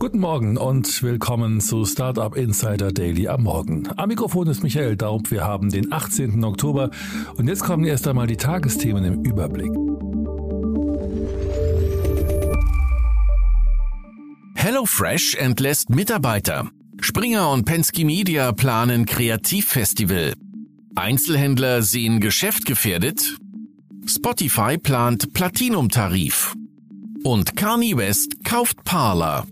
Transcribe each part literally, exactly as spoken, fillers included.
Guten Morgen und willkommen zu Startup Insider Daily am Morgen. Am Mikrofon ist Michael Daub, wir haben den achtzehnten Oktober und jetzt kommen erst einmal die Tagesthemen im Überblick. HelloFresh entlässt Mitarbeiter. Springer und Penske Media planen Kreativfestival. Einzelhändler sehen Geschäft gefährdet. Spotify plant Platinum-Tarif. Und Kanye West kauft Parler.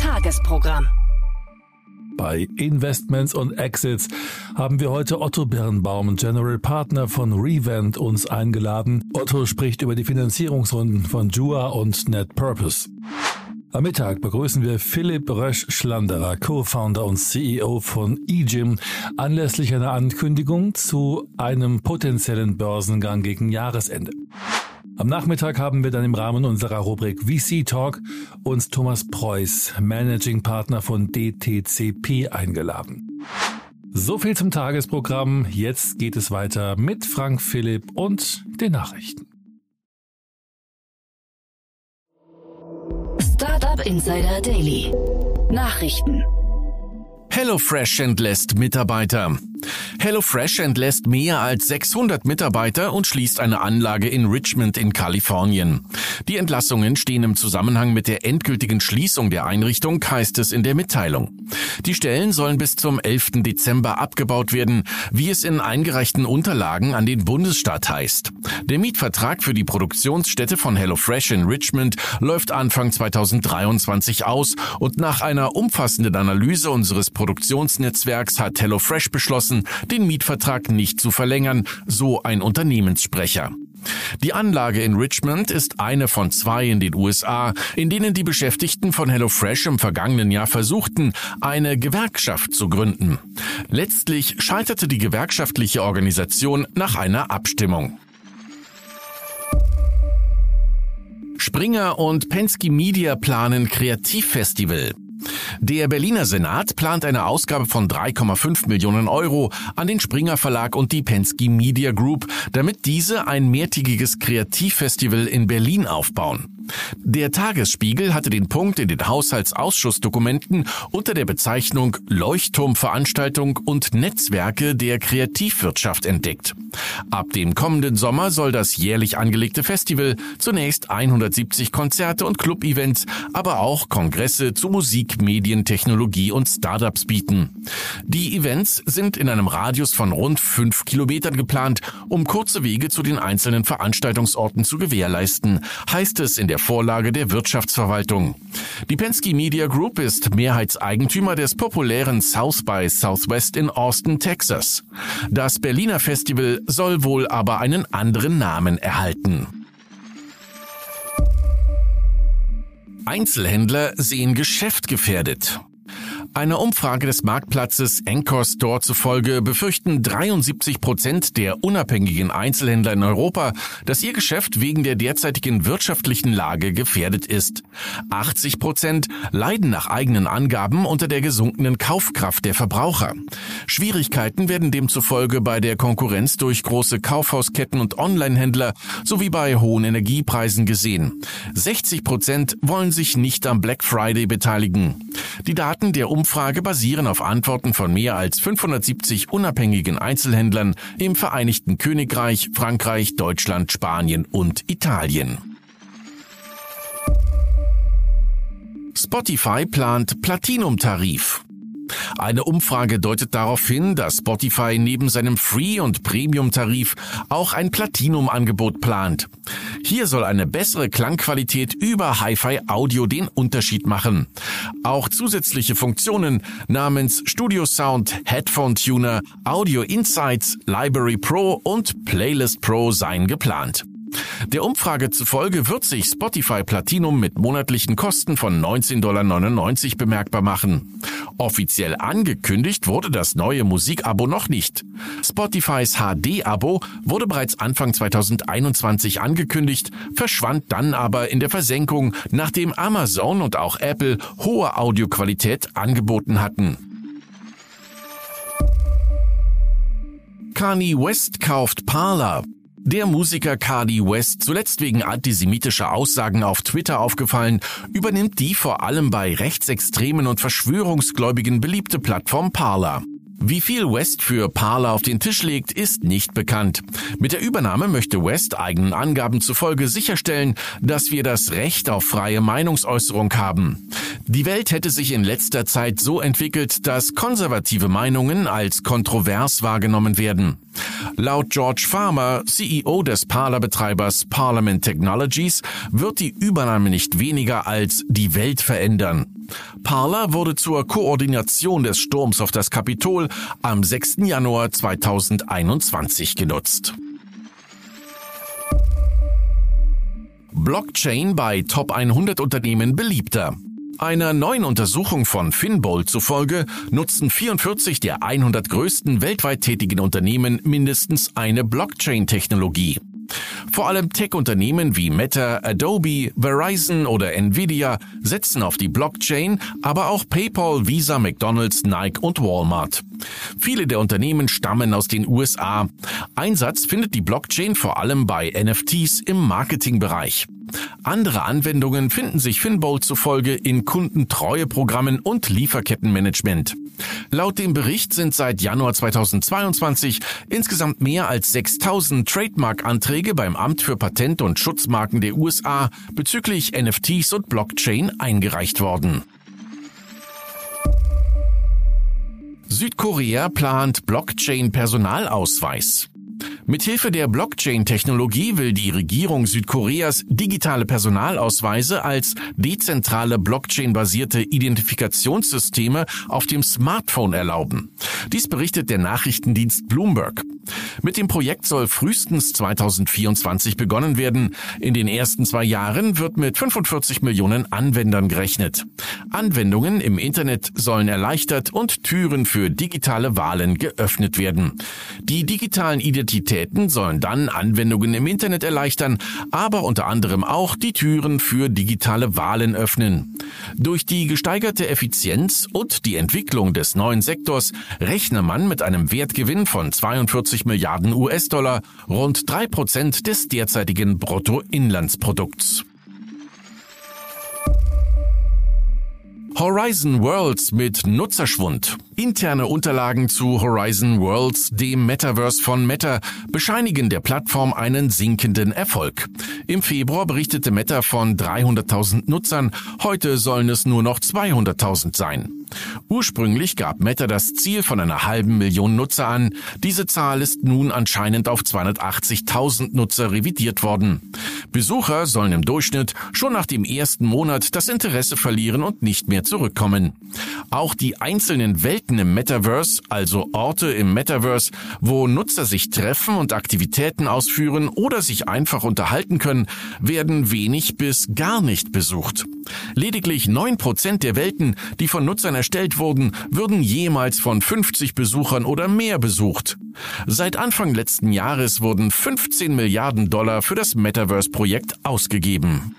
Tagesprogramm. Bei Investments und Exits haben wir heute Otto Birnbaum, General Partner von Revent, uns eingeladen. Otto spricht über die Finanzierungsrunden von Jua und Net Purpose. Am Mittag begrüßen wir Philipp Rösch-Schlanderer, Co-Founder und C E O von eGym, anlässlich einer Ankündigung zu einem potenziellen Börsengang gegen Jahresende. Am Nachmittag haben wir dann im Rahmen unserer Rubrik V C Talk uns Thomas Preuß, Managing Partner von D T C P, eingeladen. So viel zum Tagesprogramm. Jetzt geht es weiter mit Frank Philipp und den Nachrichten. Startup Insider Daily. Nachrichten. HelloFresh entlässt Mitarbeiter. HelloFresh entlässt mehr als sechshundert Mitarbeiter und schließt eine Anlage in Richmond in Kalifornien. Die Entlassungen stehen im Zusammenhang mit der endgültigen Schließung der Einrichtung, heißt es in der Mitteilung. Die Stellen sollen bis zum elften Dezember abgebaut werden, wie es in eingereichten Unterlagen an den Bundesstaat heißt. Der Mietvertrag für die Produktionsstätte von HelloFresh in Richmond läuft Anfang zweitausenddreiundzwanzig aus und nach einer umfassenden Analyse unseres Produktionsnetzwerks hat HelloFresh beschlossen, den Mietvertrag nicht zu verlängern, so ein Unternehmenssprecher. Die Anlage in Richmond ist eine von zwei in den U S A, in denen die Beschäftigten von HelloFresh im vergangenen Jahr versuchten, eine Gewerkschaft zu gründen. Letztlich scheiterte die gewerkschaftliche Organisation nach einer Abstimmung. Springer und Penske Media planen Kreativfestival. Der Berliner Senat plant eine Ausgabe von drei Komma fünf Millionen Euro an den Springer Verlag und die Penske Media Group, damit diese ein mehrtägiges Kreativfestival in Berlin aufbauen. Der Tagesspiegel hatte den Punkt in den Haushaltsausschussdokumenten unter der Bezeichnung Leuchtturmveranstaltung und Netzwerke der Kreativwirtschaft entdeckt. Ab dem kommenden Sommer soll das jährlich angelegte Festival zunächst hundertsiebzig Konzerte und Club-Events, aber auch Kongresse zu Musik, Medien, Technologie und Startups bieten. Die Events sind in einem Radius von rund fünf Kilometern geplant, um kurze Wege zu den einzelnen Veranstaltungsorten zu gewährleisten, heißt es in der Vorlage der Wirtschaftsverwaltung. Die Penske Media Group ist Mehrheitseigentümer des populären South by Southwest in Austin, Texas. Das Berliner Festival soll wohl aber einen anderen Namen erhalten. Einzelhändler sehen Geschäft gefährdet. Einer Umfrage des Marktplatzes Anchor Store zufolge befürchten dreiundsiebzig Prozent der unabhängigen Einzelhändler in Europa, dass ihr Geschäft wegen der derzeitigen wirtschaftlichen Lage gefährdet ist. achtzig Prozent leiden nach eigenen Angaben unter der gesunkenen Kaufkraft der Verbraucher. Schwierigkeiten werden demzufolge bei der Konkurrenz durch große Kaufhausketten und Onlinehändler sowie bei hohen Energiepreisen gesehen. sechzig Prozent wollen sich nicht am Black Friday beteiligen. Die Daten der Umfrage basieren auf Antworten von mehr als fünfhundertsiebzig unabhängigen Einzelhändlern im Vereinigten Königreich, Frankreich, Deutschland, Spanien und Italien. Spotify plant Platinum-Tarif. Eine Umfrage deutet darauf hin, dass Spotify neben seinem Free- und Premium-Tarif auch ein Platinum-Angebot plant. Hier soll eine bessere Klangqualität über Hi-Fi-Audio den Unterschied machen. Auch zusätzliche Funktionen namens Studio Sound, Headphone Tuner, Audio Insights, Library Pro und Playlist Pro seien geplant. Der Umfrage zufolge wird sich Spotify Platinum mit monatlichen Kosten von neunzehn Komma neunundneunzig Dollar bemerkbar machen. Offiziell angekündigt wurde das neue Musikabo noch nicht. Spotifys H D-Abo wurde bereits Anfang zweitausendeinundzwanzig angekündigt, verschwand dann aber in der Versenkung, nachdem Amazon und auch Apple hohe Audioqualität angeboten hatten. Kanye West kauft Parler. Der Musiker Kanye West, zuletzt wegen antisemitischer Aussagen auf Twitter aufgefallen, übernimmt die vor allem bei Rechtsextremen und Verschwörungsgläubigen beliebte Plattform Parler. Wie viel West für Parler auf den Tisch legt, ist nicht bekannt. Mit der Übernahme möchte West eigenen Angaben zufolge sicherstellen, dass wir das Recht auf freie Meinungsäußerung haben. Die Welt hätte sich in letzter Zeit so entwickelt, dass konservative Meinungen als kontrovers wahrgenommen werden. Laut George Farmer, C E O des Parler-Betreibers Parliament Technologies, wird die Übernahme nicht weniger als die Welt verändern. Parler wurde zur Koordination des Sturms auf das Kapitol am sechsten Januar zweitausendeinundzwanzig genutzt. Blockchain bei Top hundert Unternehmen beliebter. Einer neuen Untersuchung von Finbold zufolge nutzten vierundvierzig der hundert größten weltweit tätigen Unternehmen mindestens eine Blockchain-Technologie. Vor allem Tech-Unternehmen wie Meta, Adobe, Verizon oder Nvidia setzen auf die Blockchain, aber auch PayPal, Visa, McDonald's, Nike und Walmart. Viele der Unternehmen stammen aus den U S A. Einsatz findet die Blockchain vor allem bei N F Ts im Marketingbereich. Andere Anwendungen finden sich Finbold zufolge in Kundentreueprogrammen und Lieferkettenmanagement. Laut dem Bericht sind seit Januar zweitausendzweiundzwanzig insgesamt mehr als sechstausend Trademark-Anträge beim Amt für Patent- und Schutzmarken der U S A bezüglich N F Ts und Blockchain eingereicht worden. Südkorea plant Blockchain-Personalausweis. Mithilfe der Blockchain-Technologie will die Regierung Südkoreas digitale Personalausweise als dezentrale Blockchain-basierte Identifikationssysteme auf dem Smartphone erlauben. Dies berichtet der Nachrichtendienst Bloomberg. Mit dem Projekt soll frühestens zweitausendvierundzwanzig begonnen werden. In den ersten zwei Jahren wird mit fünfundvierzig Millionen Anwendern gerechnet. Anwendungen im Internet sollen erleichtert und Türen für digitale Wahlen geöffnet werden. Die digitalen Identitäten sollen dann Anwendungen im Internet erleichtern, aber unter anderem auch die Türen für digitale Wahlen öffnen. Durch die gesteigerte Effizienz und die Entwicklung des neuen Sektors rechne man mit einem Wertgewinn von zweiundvierzig Milliarden U S-Dollar, rund drei Prozent des derzeitigen Bruttoinlandsprodukts. Horizon Worlds mit Nutzerschwund. Interne Unterlagen zu Horizon Worlds, dem Metaverse von Meta, bescheinigen der Plattform einen sinkenden Erfolg. Im Februar berichtete Meta von dreihunderttausend Nutzern, heute sollen es nur noch zweihunderttausend sein. Ursprünglich gab Meta das Ziel von einer halben Million Nutzer an. Diese Zahl ist nun anscheinend auf zweihundertachtzigtausend Nutzer revidiert worden. Besucher sollen im Durchschnitt schon nach dem ersten Monat das Interesse verlieren und nicht mehr zurückkommen. Auch die einzelnen Welten im Metaverse, also Orte im Metaverse, wo Nutzer sich treffen und Aktivitäten ausführen oder sich einfach unterhalten können, werden wenig bis gar nicht besucht. Lediglich neun Prozent der Welten, die von Nutzern erstellt wurden, würden jemals von fünfzig Besuchern oder mehr besucht. Seit Anfang letzten Jahres wurden fünfzehn Milliarden Dollar für das Metaverse-Projekt ausgegeben.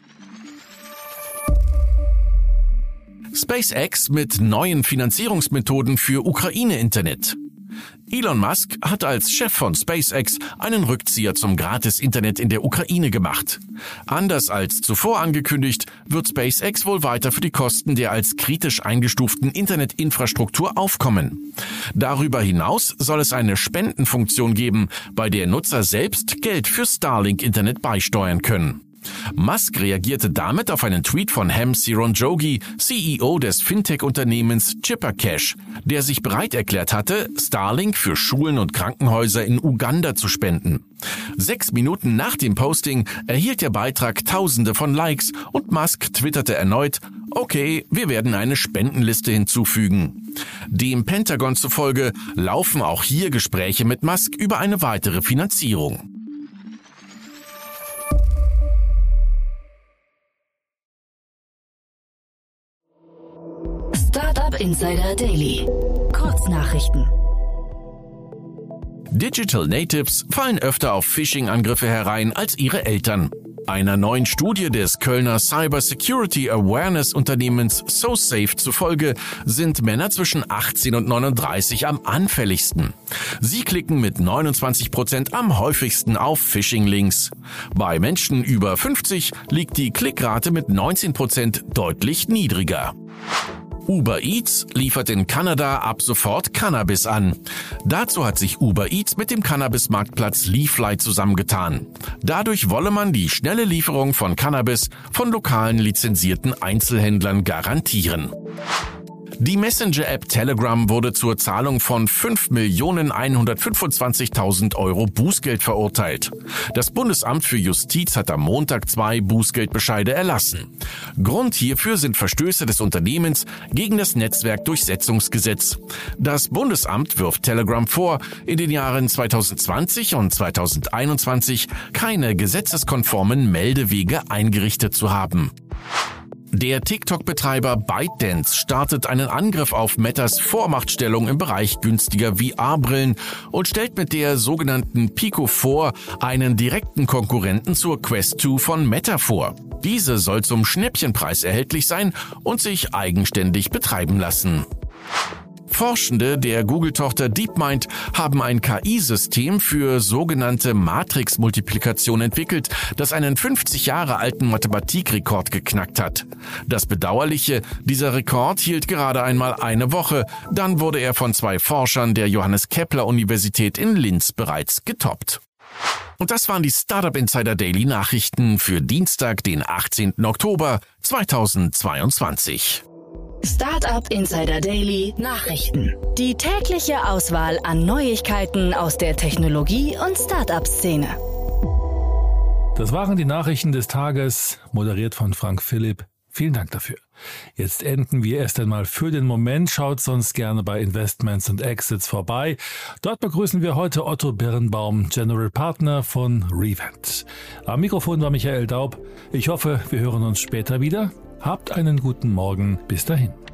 SpaceX mit neuen Finanzierungsmethoden für Ukraine-Internet. Elon Musk hat als Chef von SpaceX einen Rückzieher zum Gratis-Internet in der Ukraine gemacht. Anders als zuvor angekündigt, wird SpaceX wohl weiter für die Kosten der als kritisch eingestuften Internetinfrastruktur aufkommen. Darüber hinaus soll es eine Spendenfunktion geben, bei der Nutzer selbst Geld für Starlink-Internet beisteuern können. Musk reagierte damit auf einen Tweet von Ham Seronjogi, C E O des Fintech-Unternehmens Chippercash, der sich bereit erklärt hatte, Starlink für Schulen und Krankenhäuser in Uganda zu spenden. Sechs Minuten nach dem Posting erhielt der Beitrag Tausende von Likes und Musk twitterte erneut: Okay, wir werden eine Spendenliste hinzufügen. Dem Pentagon zufolge laufen auch hier Gespräche mit Musk über eine weitere Finanzierung. Insider Daily. Kurznachrichten. Digital Natives fallen öfter auf Phishing-Angriffe herein als ihre Eltern. Einer neuen Studie des Kölner Cyber-Security-Awareness-Unternehmens SoSafe zufolge sind Männer zwischen achtzehn und neununddreißig am anfälligsten. Sie klicken mit neunundzwanzig Prozent am häufigsten auf Phishing-Links. Bei Menschen über fünfzig liegt die Klickrate mit neunzehn Prozent deutlich niedriger. Uber Eats liefert in Kanada ab sofort Cannabis an. Dazu hat sich Uber Eats mit dem Cannabis-Marktplatz Leafly zusammengetan. Dadurch wolle man die schnelle Lieferung von Cannabis von lokalen lizenzierten Einzelhändlern garantieren. Die Messenger-App Telegram wurde zur Zahlung von fünf Millionen hundertfünfundzwanzigtausend Euro Bußgeld verurteilt. Das Bundesamt für Justiz hat am Montag zwei Bußgeldbescheide erlassen. Grund hierfür sind Verstöße des Unternehmens gegen das Netzwerkdurchsetzungsgesetz. Das Bundesamt wirft Telegram vor, in den Jahren zweitausendzwanzig und zweitausendeinundzwanzig keine gesetzeskonformen Meldewege eingerichtet zu haben. Der TikTok-Betreiber ByteDance startet einen Angriff auf Metas Vormachtstellung im Bereich günstiger V R-Brillen und stellt mit der sogenannten Pico vier einen direkten Konkurrenten zur Quest zwei von Meta vor. Diese soll zum Schnäppchenpreis erhältlich sein und sich eigenständig betreiben lassen. Forschende der Google-Tochter DeepMind haben ein K I-System für sogenannte Matrix-Multiplikation entwickelt, das einen fünfzig Jahre alten Mathematikrekord geknackt hat. Das Bedauerliche, dieser Rekord hielt gerade einmal eine Woche, dann wurde er von zwei Forschern der Johannes-Kepler-Universität in Linz bereits getoppt. Und das waren die Startup Insider Daily Nachrichten für Dienstag, den achtzehnten Oktober zweitausendzweiundzwanzig. Startup Insider Daily Nachrichten. Die tägliche Auswahl an Neuigkeiten aus der Technologie- und Startup-Szene. Das waren die Nachrichten des Tages, moderiert von Frank Philipp. Vielen Dank dafür. Jetzt enden wir erst einmal für den Moment. Schaut sonst gerne bei Investments und Exits vorbei. Dort begrüßen wir heute Otto Birnbaum, General Partner von Revent. Am Mikrofon war Michael Daub. Ich hoffe, wir hören uns später wieder. Habt einen guten Morgen. Bis dahin.